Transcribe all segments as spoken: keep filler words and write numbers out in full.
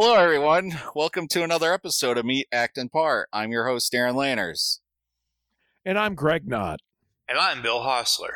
Hello, everyone. Welcome to another episode of Meet, Act, and Part. I'm your host, Darren Laners. And I'm Greg Knott. And I'm Bill Hosler.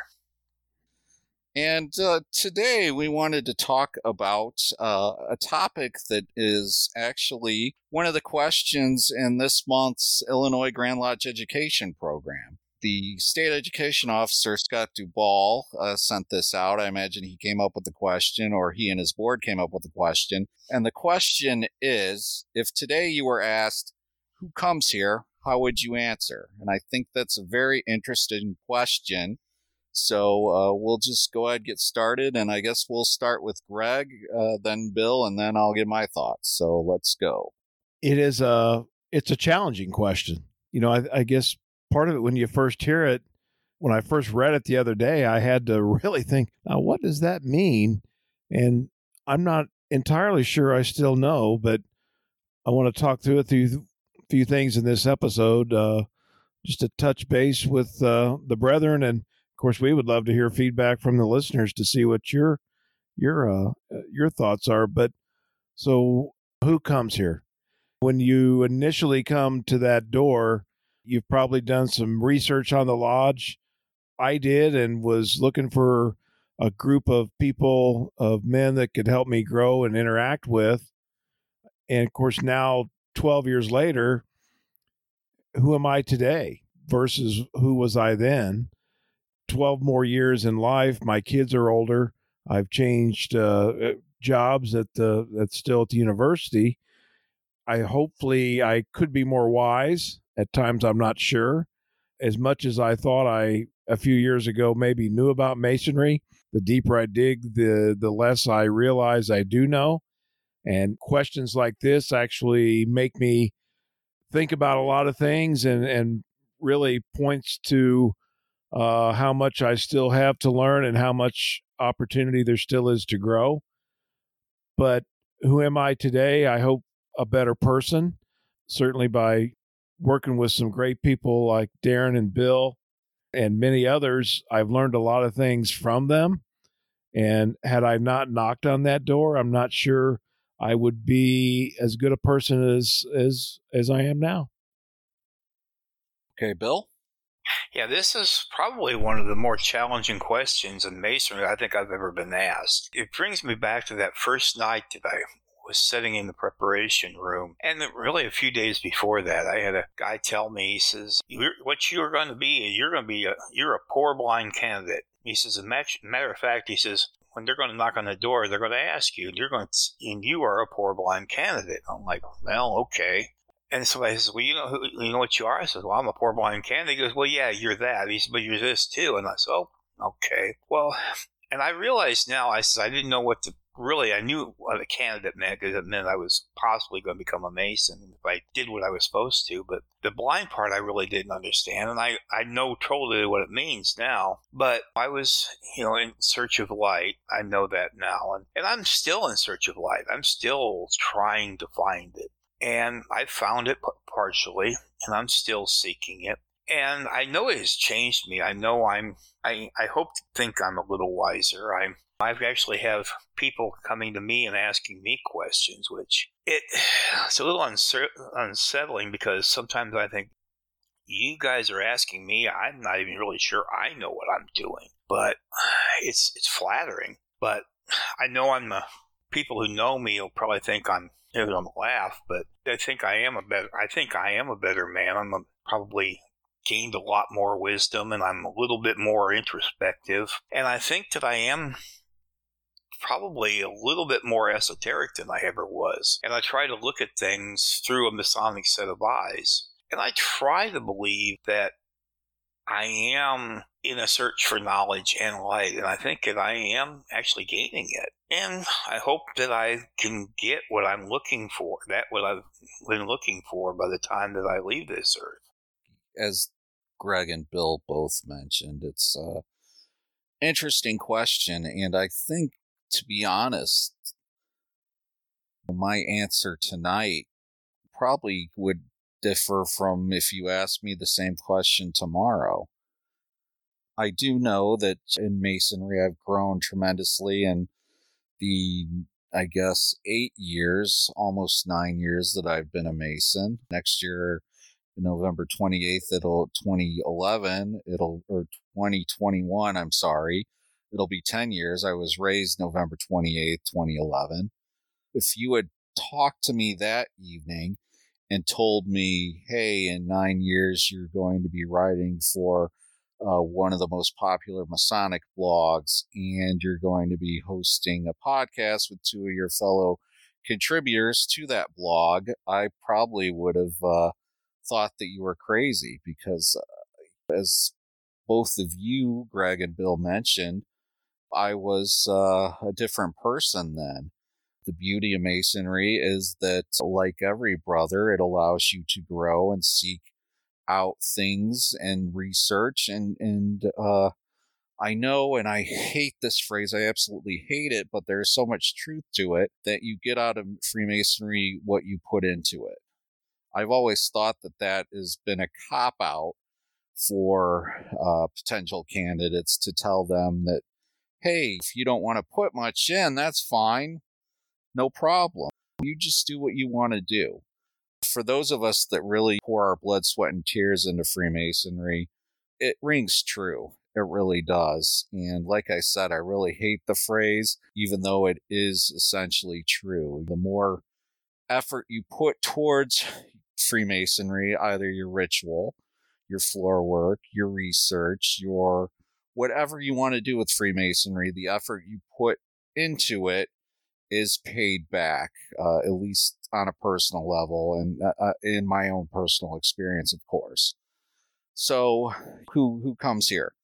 And uh, today we wanted to talk about uh, a topic that is actually one of the questions in this month's Illinois Grand Lodge Education Program. The state education officer, Scott DuBall, uh, sent this out. I imagine he came up with the question, or he and his board came up with the question. And the question is, if today you were asked, who comes here, how would you answer? And I think that's a very interesting question. So uh, we'll just go ahead and get started. And I guess we'll start with Greg, uh, then Bill, and then I'll give my thoughts. So let's go. It is a, it's a challenging question. You know, I, I guess... part of it, when you first hear it, when I first read it the other day, I had to really think, now, what does that mean? And I'm not entirely sure I still know, but I want to talk through a few, few things in this episode, uh, just to touch base with uh, the brethren. And of course, we would love to hear feedback from the listeners to see what your your uh, your thoughts are. But so who comes here? When you initially come to that door, you've probably done some research on the lodge. I did, and was looking for a group of people, of men that could help me grow and interact with. And of course, now, twelve years later, who am I today versus who was I then? twelve more years in life. My kids are older. I've changed uh, jobs at the, that's still at the university. I hopefully I could be more wise. At times, I'm not sure. As much as I thought I, a few years ago, maybe knew about masonry, the deeper I dig, the the less I realize I do know. And questions like this actually make me think about a lot of things, and, and really points to uh, how much I still have to learn and how much opportunity there still is to grow. But who am I today? I hope a better person, certainly by working with some great people like Darren and Bill and many others. I've learned a lot of things from them. And had I not knocked on that door, I'm not sure I would be as good a person as as, as I am now. Okay, Bill? Yeah, this is probably one of the more challenging questions in masonry I think I've ever been asked. It brings me back to that first night that I was sitting in the preparation room. And really a few days before that, I had a guy tell me, he says, you're, what you're going to be, you're going to be a, you're a poor blind candidate. He says, as a matter of fact, he says, when they're going to knock on the door, they're going to ask you, you're going to, and you are a poor blind candidate. I'm like, well, okay. And so I says, well, you know who, you know what you are? I says, well, I'm a poor blind candidate. He goes, well, yeah, you're that. He says, but you're this too. And I said, oh, okay. Well, and I realized now, I says, I didn't know what to, really, I knew what a candidate meant, because it meant I was possibly going to become a Mason if I did what I was supposed to. But the blind part I really didn't understand, and I, I know totally what it means now. But I was, you know, in search of light. I know that now. And, and I'm still in search of light. I'm still trying to find it. And I found it partially, and I'm still seeking it. And I know it has changed me. I know I'm, I, I hope to think I'm a little wiser. I'm, I actually have people coming to me and asking me questions, which it, it's a little unsettling, because sometimes I think, you guys are asking me, I'm not even really sure I know what I'm doing. But it's it's flattering. But I know I'm the people who know me will probably think I'm they're gonna laugh, but I think I am a better I think I am a better man. I'm a, probably gained a lot more wisdom, and I'm a little bit more introspective. And I think that I am probably a little bit more esoteric than I ever was. And I try to look at things through a Masonic set of eyes. And I try to believe that I am in a search for knowledge and light. And I think that I am actually gaining it. And I hope that I can get what I'm looking for, that what I've been looking for by the time that I leave this earth. As Greg and Bill both mentioned, it's an interesting question. And I think, to be honest, my answer tonight probably would differ from if you asked me the same question tomorrow. I do know that in masonry, I've grown tremendously, and the I guess, eight years, almost nine years that I've been a Mason. Next year, November twenty-eighth, it'll twenty eleven, it'll, or twenty twenty-one, I'm sorry. It'll be ten years. I was raised November twenty-eighth, twenty eleven. If you had talked to me that evening and told me, hey, in nine years, you're going to be writing for uh, one of the most popular Masonic blogs, and you're going to be hosting a podcast with two of your fellow contributors to that blog, I probably would have uh, thought that you were crazy because uh, as both of you, Greg and Bill, mentioned, I was uh, a different person then. The beauty of Masonry is that, like every brother, it allows you to grow and seek out things and research. And, and uh, I know, and I hate this phrase, I absolutely hate it, but there's so much truth to it that you get out of Freemasonry what you put into it. I've always thought that that has been a cop-out for uh, potential candidates to tell them that, hey, if you don't want to put much in, that's fine. No problem. You just do what you want to do. For those of us that really pour our blood, sweat, and tears into Freemasonry, it rings true. It really does. And like I said, I really hate the phrase, even though it is essentially true. The more effort you put towards Freemasonry, either your ritual, your floor work, your research, your whatever you want to do with Freemasonry, the effort you put into it is paid back, uh, at least on a personal level and uh, in my own personal experience, of course. So who who comes here?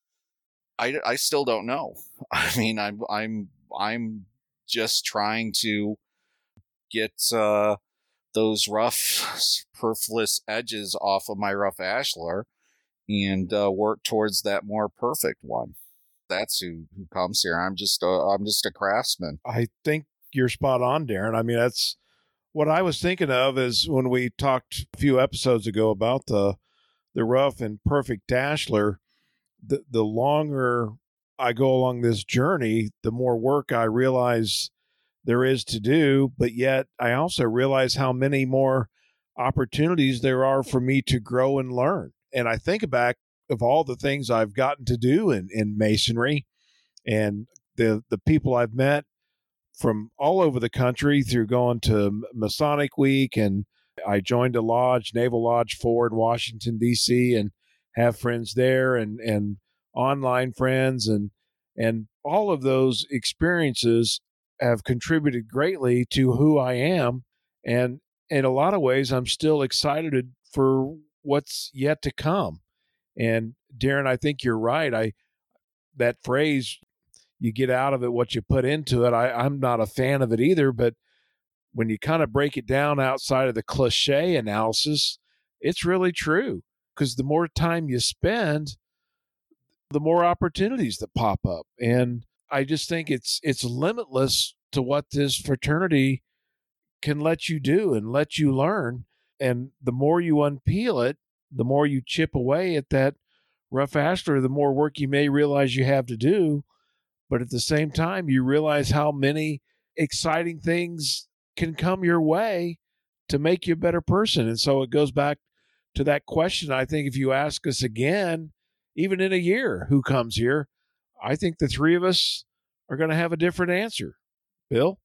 I, I still don't know. I mean, I'm I'm I'm just trying to get uh, those rough, superfluous edges off of my rough ashlar and uh, work towards that more perfect one. That's who who comes here. I'm just a, I'm just a craftsman. I think you're spot on, Darren. I mean, that's what I was thinking of is when we talked a few episodes ago about the the rough and perfect ashlar. The, the longer I go along this journey, the more work I realize there is to do. But yet I also realize how many more opportunities there are for me to grow and learn. And I think back of all the things I've gotten to do in, in Masonry and the the people I've met from all over the country through going to Masonic Week. And I joined a lodge, Naval Lodge Four in Washington, D C, and have friends there and, and online friends. And, and all of those experiences have contributed greatly to who I am. And in a lot of ways, I'm still excited for what's yet to come. And Darren, I think you're right. I, that phrase, you get out of it what you put into it. I, I'm not a fan of it either, but when you kind of break it down outside of the cliche analysis, it's really true because the more time you spend, the more opportunities that pop up. And I just think it's it's limitless to what this fraternity can let you do and let you learn. And the more you unpeel it, the more you chip away at that rough ashlar, the more work you may realize you have to do. But at the same time, you realize how many exciting things can come your way to make you a better person. And so it goes back to that question. I think if you ask us again, even in a year, who comes here, I think the three of us are going to have a different answer. Bill?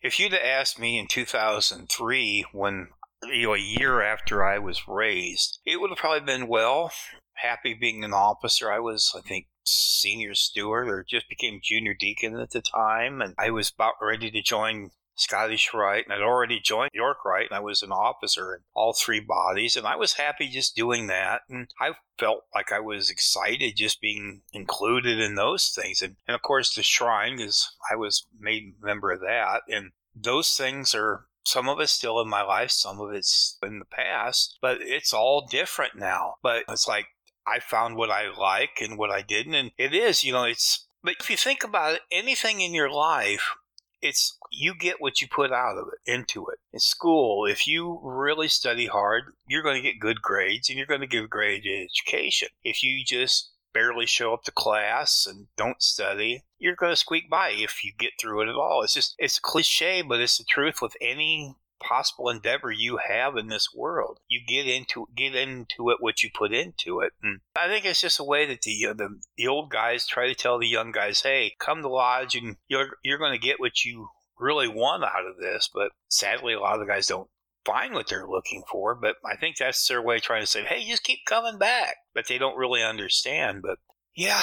If you'd have asked me in two thousand three, when, you know, a year after I was raised, it would have probably been, well, happy being an officer. I was, I think, senior steward or just became junior deacon at the time, and I was about ready to join Scottish Rite, and I'd already joined York Rite, and I was an officer in all three bodies, and I was happy just doing that, and I felt like I was excited just being included in those things, and, and of course the shrine is, I was made member of that, and those things are, some of it's still in my life, some of it's in the past, but it's all different now. But it's like I found what I like and what I didn't. And it is, you know, it's, but if you think about it, anything in your life, it's, you get what you put out of it, into it. In school, if you really study hard, you're going to get good grades and you're going to get a great education. If you just barely show up to class and don't study, you're going to squeak by if you get through it at all. It's just, it's cliche, but it's the truth with any possible endeavor you have in this world. You get into get into it what you put into it. And I think it's just a way that the uh, the, the old guys try to tell the young guys, hey, come to Lodge and you're, you're going to get what you really want out of this. But sadly, a lot of the guys don't find what they're looking for. But I think that's their way of trying to say, hey, just keep coming back. But they don't really understand. But yeah,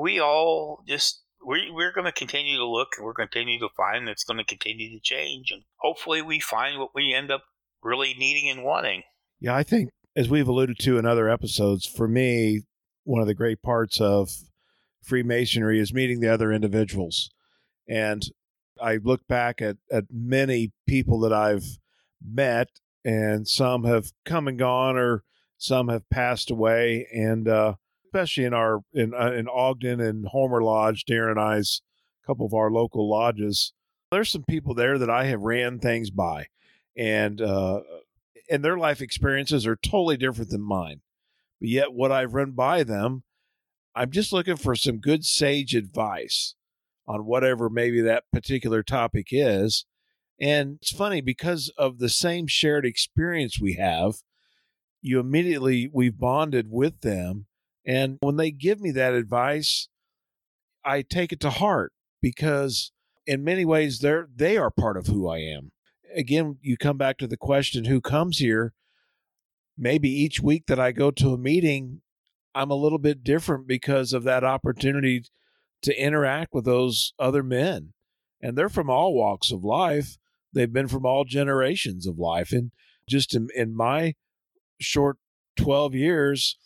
we all just... We're, we're going to continue to look, and we're going to continue to find, and it's going to continue to change. And hopefully we find what we end up really needing and wanting. Yeah, I think, as we've alluded to in other episodes, for me, one of the great parts of Freemasonry is meeting the other individuals. And I look back at, at many people that I've met, and some have come and gone, or some have passed away. And, uh, especially in our in uh, in Ogden and Homer Lodge, Darren and I's, a couple of our local lodges, there's some people there that I have ran things by, and uh, and their life experiences are totally different than mine. But yet, what I've run by them, I'm just looking for some good sage advice on whatever maybe that particular topic is. And it's funny, because of the same shared experience we have, you immediately we've bonded with them. And when they give me that advice, I take it to heart, because in many ways, they're, they are part of who I am. Again, you come back to the question, who comes here? Maybe each week that I go to a meeting, I'm a little bit different because of that opportunity to interact with those other men. And they're from all walks of life. They've been from all generations of life. And just in, in my short twelve years,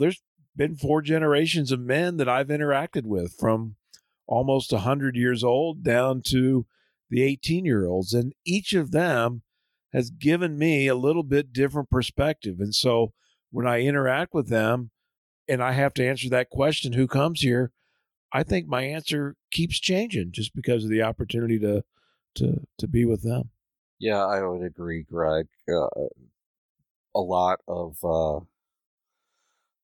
there's been four generations of men that I've interacted with, from almost one hundred years old down to the eighteen-year-olds. And each of them has given me a little bit different perspective. And so when I interact with them and I have to answer that question, who comes here, I think my answer keeps changing just because of the opportunity to to, to be with them. Yeah, I would agree, Greg. Uh, a lot of... Uh...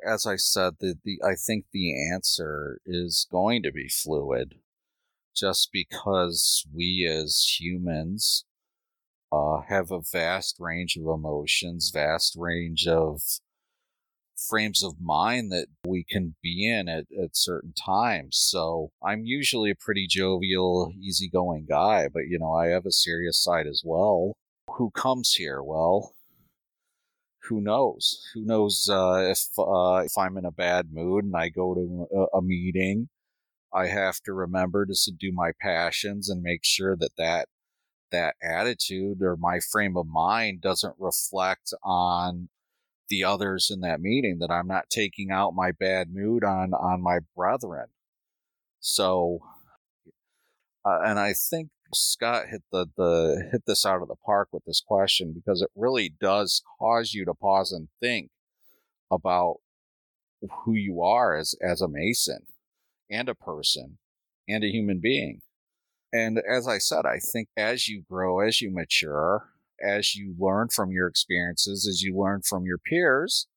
As I said, the, the I think the answer is going to be fluid, just because we as humans uh, have a vast range of emotions, vast range of frames of mind that we can be in at, at certain times. So I'm usually a pretty jovial, easygoing guy, but, you know, I have a serious side as well. Who comes here? Well... Who knows? Who knows uh, if uh, if I'm in a bad mood and I go to a, a meeting, I have to remember to subdue my passions and make sure that, that that attitude or my frame of mind doesn't reflect on the others in that meeting, that I'm not taking out my bad mood on, on my brethren. So, uh, and I think Scott hit the, the hit this out of the park with this question, because it really does cause you to pause and think about who you are as, as a Mason and a person and a human being. And as I said, I think as you grow, as you mature, as you learn from your experiences, as you learn from your peers,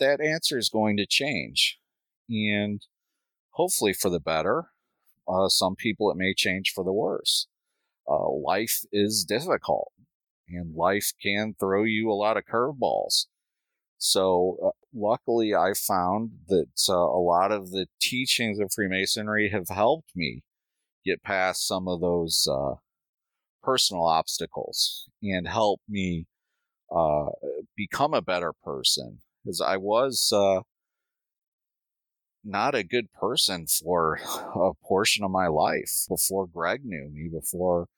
that answer is going to change, and hopefully for the better. Uh, some people, it may change for the worse. Uh, life is difficult, and life can throw you a lot of curveballs. So uh, luckily, I found that uh, a lot of the teachings of Freemasonry have helped me get past some of those uh, personal obstacles and help me uh, become a better person. Because I was... Uh, not a good person for a portion of my life before Greg knew me, before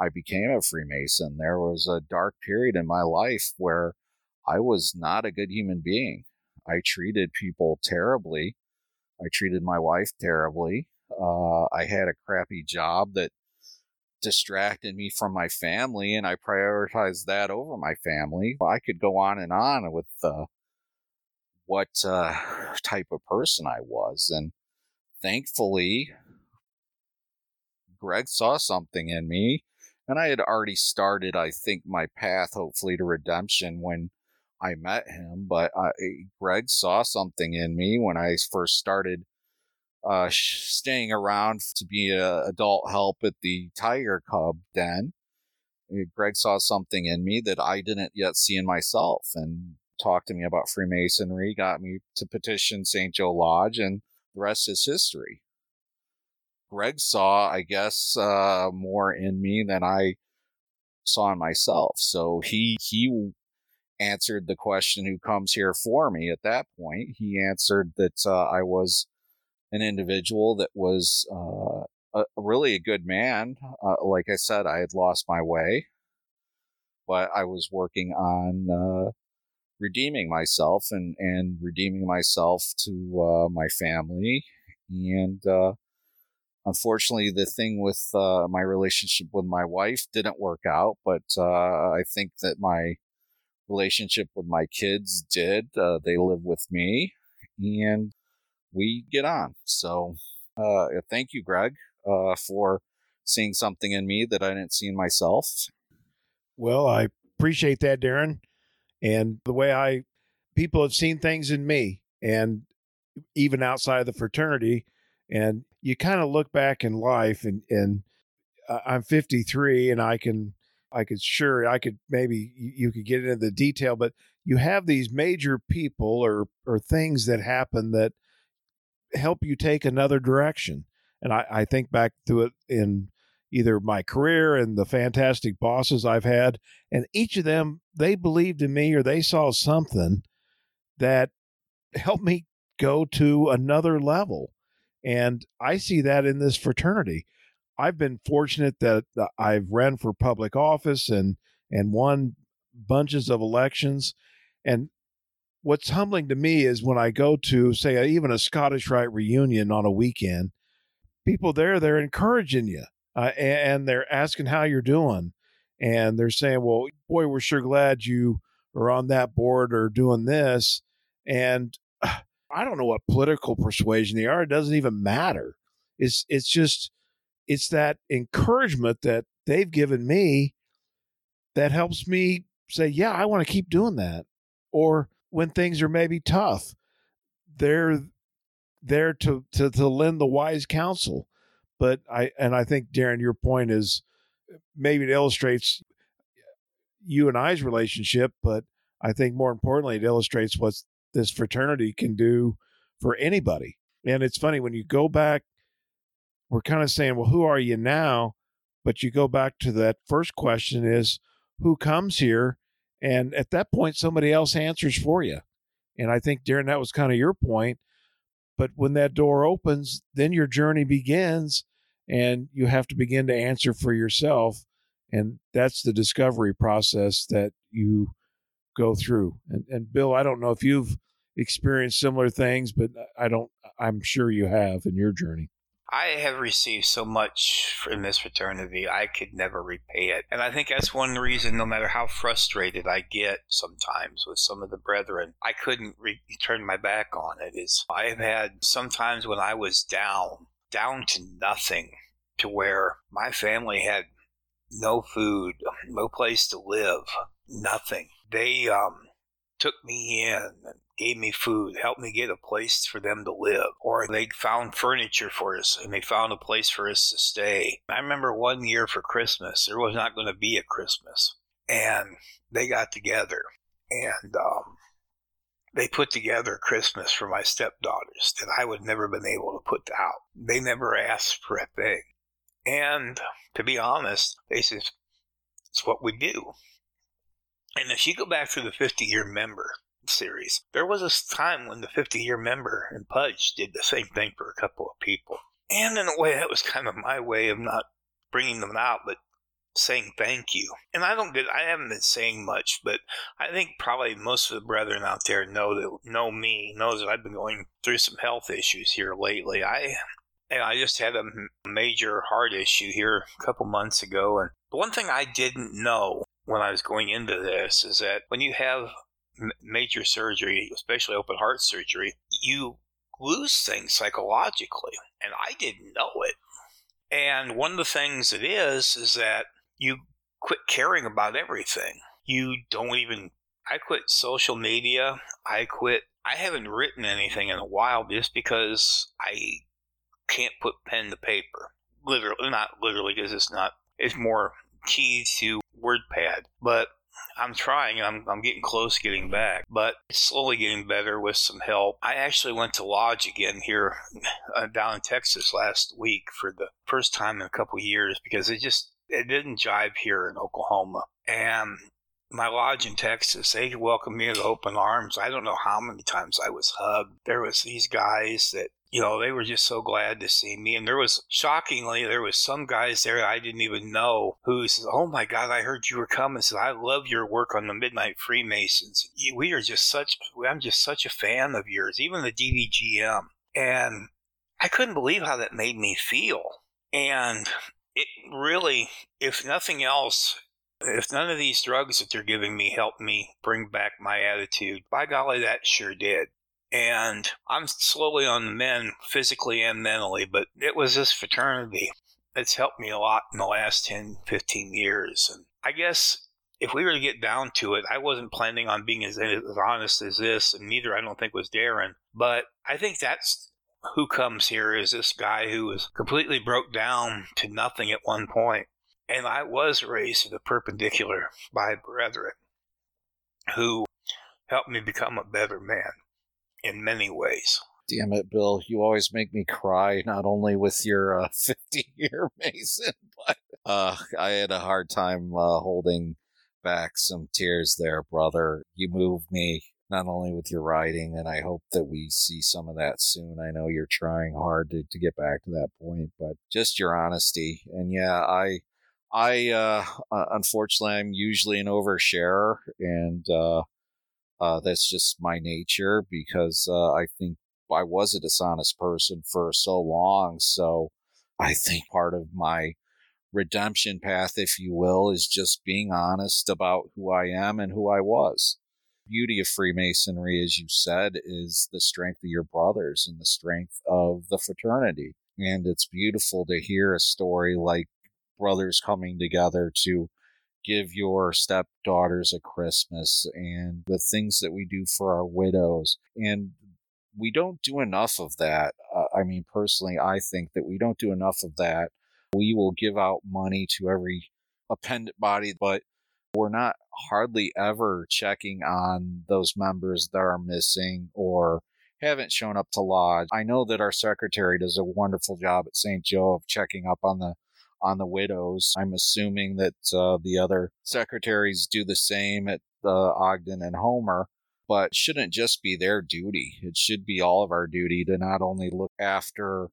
I became a Freemason. There was a dark period in my life where I was not a good human being. I treated people terribly. I treated my wife terribly. Uh, I had a crappy job that distracted me from my family, and I prioritized that over my family. I could go on and on with uh, what uh, type of person I was. And thankfully, Greg saw something in me, and I had already started, I think, my path, hopefully, to redemption when I met him. But I, Greg saw something in me when I first started uh, staying around to be a adult help at the Tiger Cub den, Greg saw something in me that I didn't yet see in myself and talked to me about Freemasonry, got me to petition Saint Joe Lodge, and the rest is history. Greg saw, I guess, uh, more in me than I saw in myself. So he he answered the question, who comes here for me at that point? He answered that uh, I was an individual that was uh, a, really a good man. Uh, like I said, I had lost my way, but I was working on uh, redeeming myself and, and redeeming myself to uh, my family. And uh, unfortunately, the thing with uh, my relationship with my wife didn't work out, but uh, I think that my relationship with my kids did. Uh, they live with me, and we get on. So uh, thank you, Greg, uh, for seeing something in me that I didn't see in myself. Well, I appreciate that, Darren. And the way I, people have seen things in me, and even outside of the fraternity. And you kind of look back in life, and, and I'm fifty-three, and I can, I could sure, I could maybe you could get into the detail, but you have these major people or or things that happen that help you take another direction. And I, I think back to it in either my career and the fantastic bosses I've had, and each of them, they believed in me or they saw something that helped me go to another level. And I see that in this fraternity. I've been fortunate that I've ran for public office and and won bunches of elections. And what's humbling to me is when I go to, say, even a Scottish Rite reunion on a weekend, people there, they're encouraging you uh, and they're asking how you're doing. And they're saying, well, boy, we're sure glad you are on that board or doing this. And uh, I don't know what political persuasion they are. It doesn't even matter. It's it's just, it's that encouragement that they've given me that helps me say, yeah, I want to keep doing that. Or when things are maybe tough, they're there to, to, to lend the wise counsel. But I, and I think, Darren, your point is maybe it illustrates you and I's relationship, but I think more importantly, it illustrates what's, this fraternity can do for anybody. And it's funny when you go back, we're kind of saying, well, who are you now? But you go back to that first question is who comes here? And at that point, somebody else answers for you. And I think, Darren, that was kind of your point. But when that door opens, then your journey begins and you have to begin to answer for yourself. And that's the discovery process that you go through. And, and Bill, I don't know if you've experienced similar things, but I don't, I'm sure you have in your journey. I have received so much from this fraternity, I could never repay it. And I think that's one reason, no matter how frustrated I get sometimes with some of the brethren, I couldn't re- turn my back on it. Is I have had sometimes when I was down, down to nothing, to where my family had no food, no place to live, nothing. They um, took me in and gave me food, helped me get a place for them to live. Or they found furniture for us and they found a place for us to stay. I remember one year for Christmas, there was not going to be a Christmas. And they got together and um, they put together Christmas for my stepdaughters that I would never been able to put out. They never asked for a thing. And to be honest, they said, it's what we do. And if you go back through the fifty-year member series, there was a time when the fifty-year member and Pudge did the same thing for a couple of people. And in a way, that was kind of my way of not bringing them out, but saying thank you. And I don't get, I haven't been saying much, but I think probably most of the brethren out there know that know me, knows that I've been going through some health issues here lately. I and I just had a major heart issue here a couple months ago. And the one thing I didn't know when I was going into this is that when you have m- major surgery, especially open heart surgery, you lose things psychologically. And I didn't know it. And one of the things it is, is that you quit caring about everything. You don't even, I quit social media. I quit, I haven't written anything in a while just because I can't put pen to paper. Literally, not literally, because it's not, it's more key to WordPad. But I'm trying, and I'm, I'm getting close to getting back, but it's slowly getting better with some help. I actually went to Lodge again here uh, down in Texas last week for the first time in a couple of years, because it just, it didn't jive here in Oklahoma. And my lodge in Texas, they welcomed me with open arms. I don't know how many times I was hugged. There was these guys that, you know, they were just so glad to see me. And there was, shockingly, there was some guys there I didn't even know who said, oh my God, I heard you were coming. Said, I love your work on the Midnight Freemasons. We are just such, I'm just such a fan of yours, even the D V G M. And I couldn't believe how that made me feel. And it really, if nothing else, if none of these drugs that they're giving me help me bring back my attitude, by golly, that sure did. And I'm slowly on the mend, physically and mentally, but it was this fraternity. It's helped me a lot in the last ten, fifteen years. And I guess if we were to get down to it, I wasn't planning on being as, as honest as this, and neither I don't think was Darren. But I think that's who comes here, is this guy who was completely broke down to nothing at one point. And I was raised to the perpendicular by brethren who helped me become a better man. In many ways. Damn it, Bill. You always make me cry, not only with your fifty-year uh, Mason, but uh, I had a hard time uh, holding back some tears there, brother. You moved me, not only with your writing, and I hope that we see some of that soon. I know you're trying hard to, to get back to that point, but just your honesty. And yeah, I, I uh, unfortunately, I'm usually an oversharer, and uh, Uh, that's just my nature, because uh, I think I was a dishonest person for so long. So I think part of my redemption path, if you will, is just being honest about who I am and who I was. The beauty of Freemasonry, as you said, is the strength of your brothers and the strength of the fraternity. And it's beautiful to hear a story like brothers coming together to give your stepdaughters a Christmas, and the things that we do for our widows. And we don't do enough of that. Uh, I mean, personally, I think that we don't do enough of that. We will give out money to every appendant body, but we're not hardly ever checking on those members that are missing or haven't shown up to Lodge. I know that our secretary does a wonderful job at Saint Joe of checking up on the on the widows. I'm assuming that uh, the other secretaries do the same at uh, Ogden and Homer, but it shouldn't just be their duty. It should be all of our duty to not only look after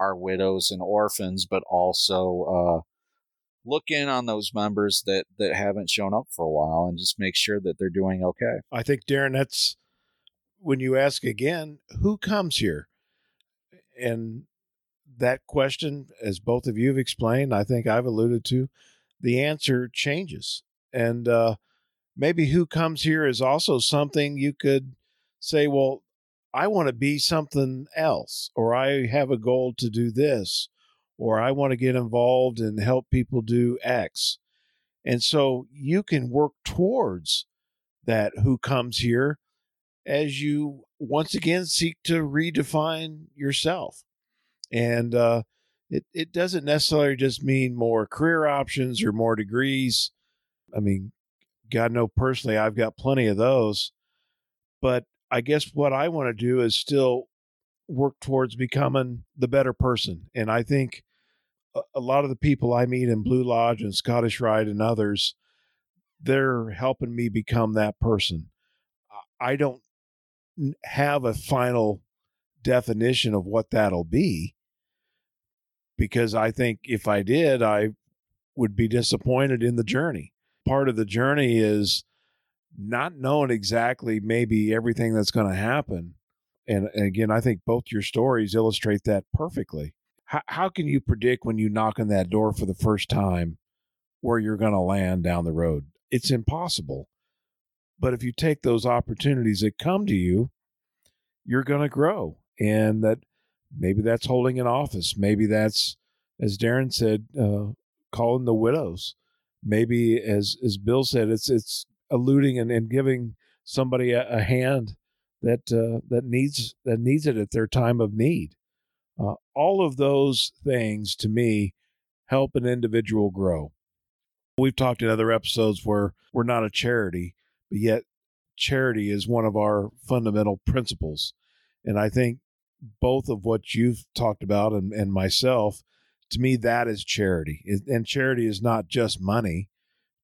our widows and orphans, but also uh, look in on those members that, that haven't shown up for a while and just make sure that they're doing okay. I think, Darren, that's when you ask again, who comes here? And that question, as both of you have explained, I think I've alluded to, the answer changes. And uh, maybe who comes here is also something you could say, well, I want to be something else, or I have a goal to do this, or I want to get involved and help people do X. And so you can work towards that who comes here as you once again seek to redefine yourself. And uh, it, it doesn't necessarily just mean more career options or more degrees. I mean, God knows personally, I've got plenty of those. But I guess what I want to do is still work towards becoming the better person. And I think a, a lot of the people I meet in Blue Lodge and Scottish Rite and others, they're helping me become that person. I don't have a final definition of what that'll be, because I think if I did, I would be disappointed in the journey. Part of the journey is not knowing exactly maybe everything that's going to happen. And, and again, I think both your stories illustrate that perfectly. How, how can you predict when you knock on that door for the first time where you're going to land down the road? It's impossible. But if you take those opportunities that come to you, you're going to grow. And that maybe that's holding an office. Maybe that's, as Darren said, uh, calling the widows. Maybe, as as Bill said, it's it's alluding and, and giving somebody a, a hand that uh, that needs that needs it at their time of need. Uh, all of those things, to me, help an individual grow. We've talked in other episodes where we're not a charity, but yet charity is one of our fundamental principles. And I think both of what you've talked about and, and myself, to me, that is charity. And charity is not just money.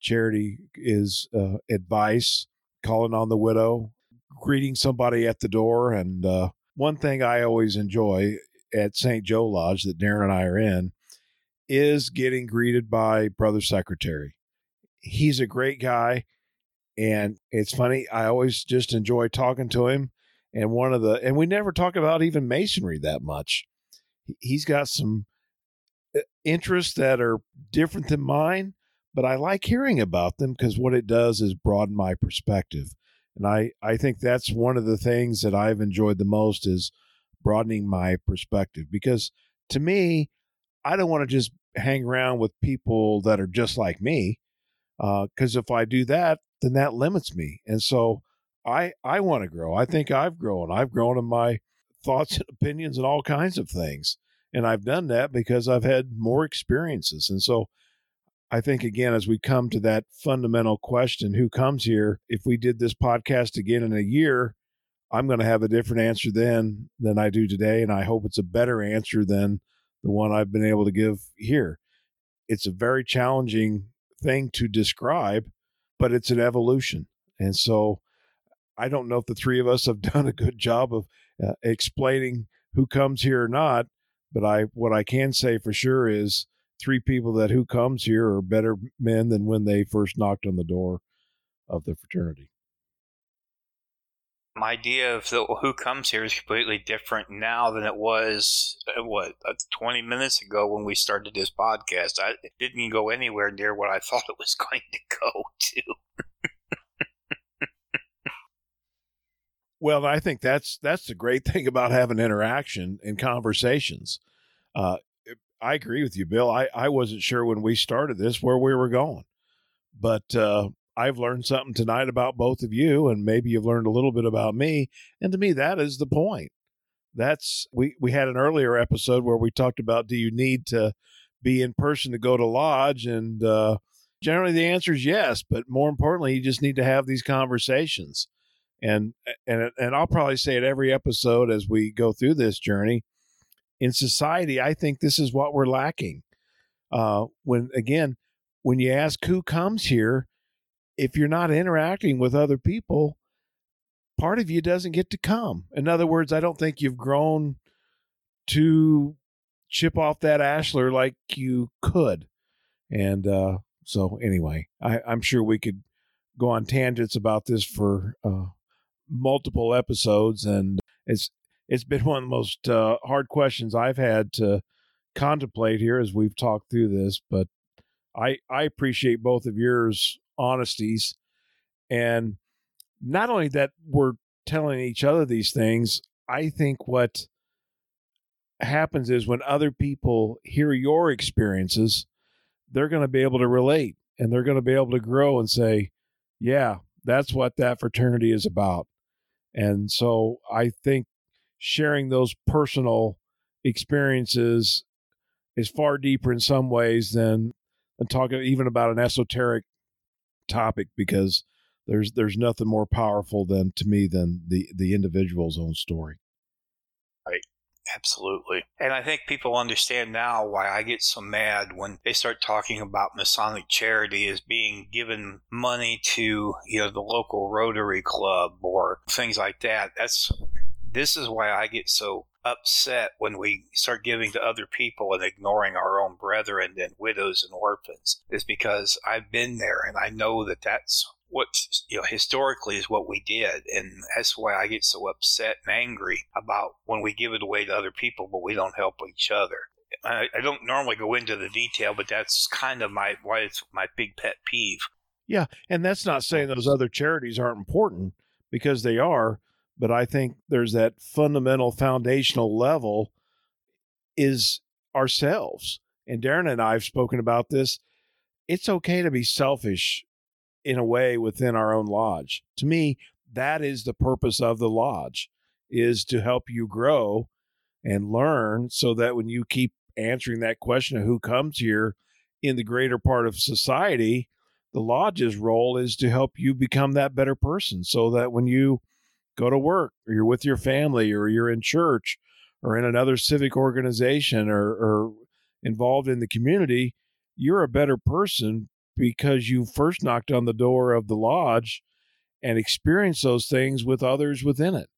Charity is uh, advice, calling on the widow, greeting somebody at the door. And uh, one thing I always enjoy at Saint Joe Lodge that Darren and I are in is getting greeted by Brother Secretary. He's a great guy. And it's funny, I always just enjoy talking to him. And one of the, and we never talk about even masonry that much. He's got some interests that are different than mine, but I like hearing about them because what it does is broaden my perspective. And I, I think that's one of the things that I've enjoyed the most is broadening my perspective, because to me, I don't want to just hang around with people that are just like me. Uh, 'cause if I do that, then that limits me. And so I, I want to grow. I think I've grown. I've grown in my thoughts and opinions and all kinds of things. And I've done that because I've had more experiences. And so I think, again, as we come to that fundamental question, who comes here? If we did this podcast again in a year, I'm going to have a different answer then than I do today. And I hope it's a better answer than the one I've been able to give here. It's a very challenging thing to describe, but it's an evolution. And so I don't know if the three of us have done a good job of uh, explaining who comes here or not, but I what I can say for sure is three people that who comes here are better men than when they first knocked on the door of the fraternity. My idea of the, who comes here is completely different now than it was, what, twenty minutes ago when we started this podcast. I, it didn't go anywhere near what I thought it was going to go to. Well, I think that's that's the great thing about having interaction and conversations. Uh, I agree with you, Bill. I, I wasn't sure when we started this where we were going. But uh, I've learned something tonight about both of you, and maybe you've learned a little bit about me. And to me, that is the point. That's we, we had an earlier episode where we talked about, do you need to be in person to go to lodge? And uh, generally the answer is yes. But more importantly, you just need to have these conversations. And and and I'll probably say it every episode as we go through this journey. In society, I think this is what we're lacking. Uh, when again, when you ask who comes here, if you're not interacting with other people, part of you doesn't get to come. In other words, I don't think you've grown to chip off that ashlar like you could. And uh, so anyway, I, I'm sure we could go on tangents about this for Uh, multiple episodes, and it's it's been one of the most uh, hard questions I've had to contemplate here as we've talked through this, but I I appreciate both of yours honesties, and not only that we're telling each other these things, I think what happens is when other people hear your experiences, they're going to be able to relate, and they're going to be able to grow and say, yeah, that's what that fraternity is about. And so I think sharing those personal experiences is far deeper in some ways than, than talking even about an esoteric topic, because there's there's nothing more powerful than to me than the, the individual's own story. Right. Absolutely. And I think people understand now why I get so mad when they start talking about Masonic charity as being given money to, you know, the local Rotary Club or things like that. That's this is why I get so upset when we start giving to other people and ignoring our own brethren and widows and orphans, is because I've been there and I know that that's what, you know, historically is what we did. And that's why I get so upset and angry about when we give it away to other people, but we don't help each other. I, I don't normally go into the detail, but that's kind of my why it's my big pet peeve. Yeah. And that's not saying those other charities aren't important, because they are. But I think there's that fundamental foundational level is ourselves. And Darren and I have spoken about this. It's okay to be selfish in a way within our own lodge. To me, that is the purpose of the lodge, is to help you grow. and learn so that when you keep answering that question of who comes here in the greater part of society, the lodge's role is to help you become that better person so that when you go to work or you're with your family or you're in church or in another civic organization or, or involved in the community, you're a better person because you first knocked on the door of the lodge and experienced those things with others within it.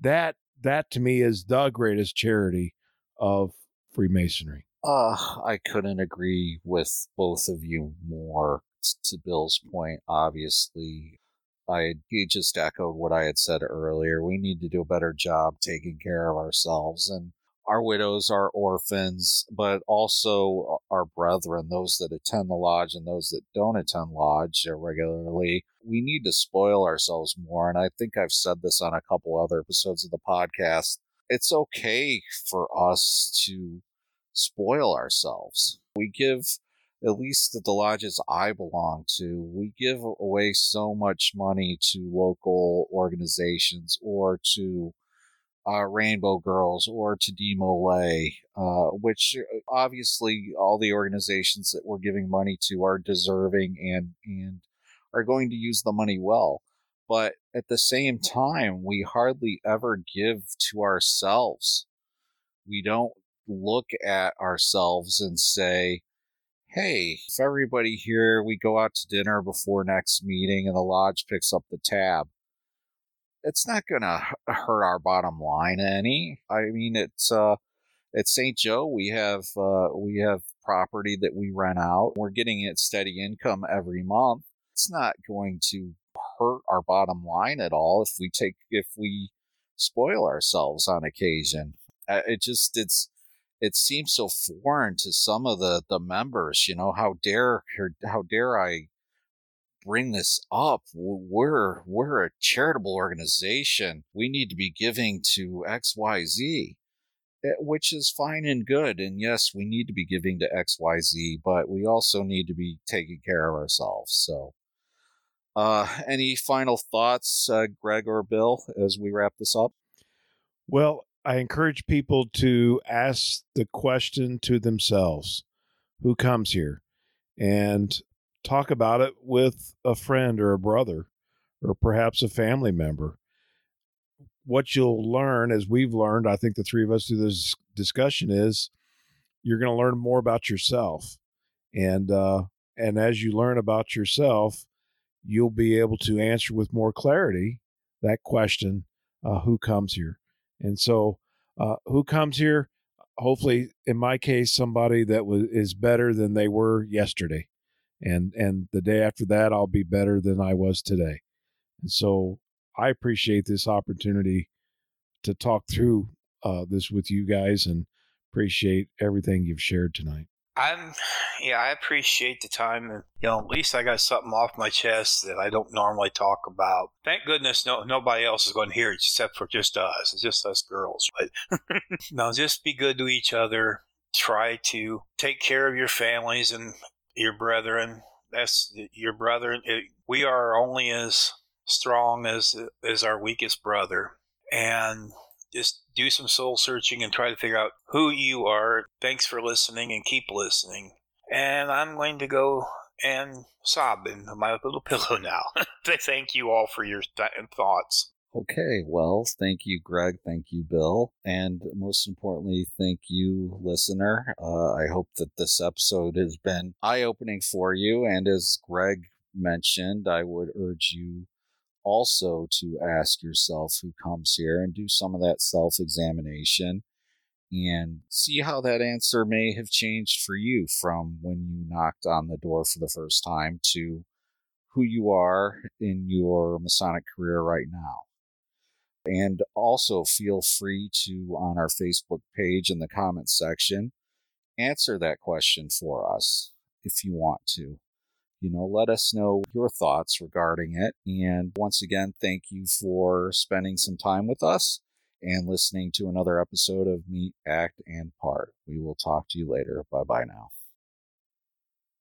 That, that to me is the greatest charity of Freemasonry. Uh, I couldn't agree with both of you more. To Bill's point, obviously, I he just echoed what I had said earlier. We need to do a better job taking care of ourselves and our widows, our orphans, but also our brethren, those that attend the lodge and those that don't attend lodge regularly. We need to spoil ourselves more, and I think I've said this on a couple other episodes of the podcast. It's okay for us to spoil ourselves. We give... at least at the lodges I belong to, we give away so much money to local organizations or to uh, Rainbow Girls or to Demolay, uh, which obviously all the organizations that we're giving money to are deserving and, and are going to use the money well. But at the same time, we hardly ever give to ourselves. We don't look at ourselves and say, hey, if everybody here, we go out to dinner before next meeting and the lodge picks up the tab, it's not going to hurt our bottom line any. I mean, it's uh, at Saint Joe, we have uh, we have property that we rent out. We're getting it steady income every month. It's not going to hurt our bottom line at all if we take if we spoil ourselves on occasion. It just it's. It seems so foreign to some of the, the members, you know, how dare how dare I bring this up? We're, we're a charitable organization. We need to be giving to X Y Z, which is fine and good. And yes, we need to be giving to X Y Z, but we also need to be taking care of ourselves. So uh, any final thoughts, uh, Greg or Bill, as we wrap this up? Well, I encourage people to ask the question to themselves, who comes here? And talk about it with a friend or a brother or perhaps a family member. What you'll learn, as we've learned, I think the three of us through this discussion, is you're going to learn more about yourself. And uh, and as you learn about yourself, you'll be able to answer with more clarity that question, uh, who comes here? And so uh, who comes here? Hopefully, in my case, somebody that was, is better than they were yesterday. And and the day after that, I'll be better than I was today. And so I appreciate this opportunity to talk through uh, this with you guys and appreciate everything you've shared tonight. I'm, yeah, I appreciate the time. And, you know, at least I got something off my chest that I don't normally talk about. Thank goodness no nobody else is going to hear it except for just us. It's just us girls. But no, just be good to each other. Try to take care of your families and your brethren. That's your brethren. It, we are only as strong as as our weakest brother. And just do some soul searching and try to figure out who you are. Thanks for listening and keep listening. And I'm going to go and sob into my little pillow now. Thank you all for your th- thoughts. Okay, well, thank you, Greg. Thank you, Bill. And most importantly, thank you, listener. Uh, I hope that this episode has been eye-opening for you. And as Greg mentioned, I would urge you also to ask yourself who comes here and do some of that self-examination and see how that answer may have changed for you from when you knocked on the door for the first time to who you are in your Masonic career right now. And also feel free to, on our Facebook page in the comments section, answer that question for us if you want to. You know, let us know your thoughts regarding it. And once again, thank you for spending some time with us and listening to another episode of Meet, Act, and Part. We will talk to you later. Bye-bye now.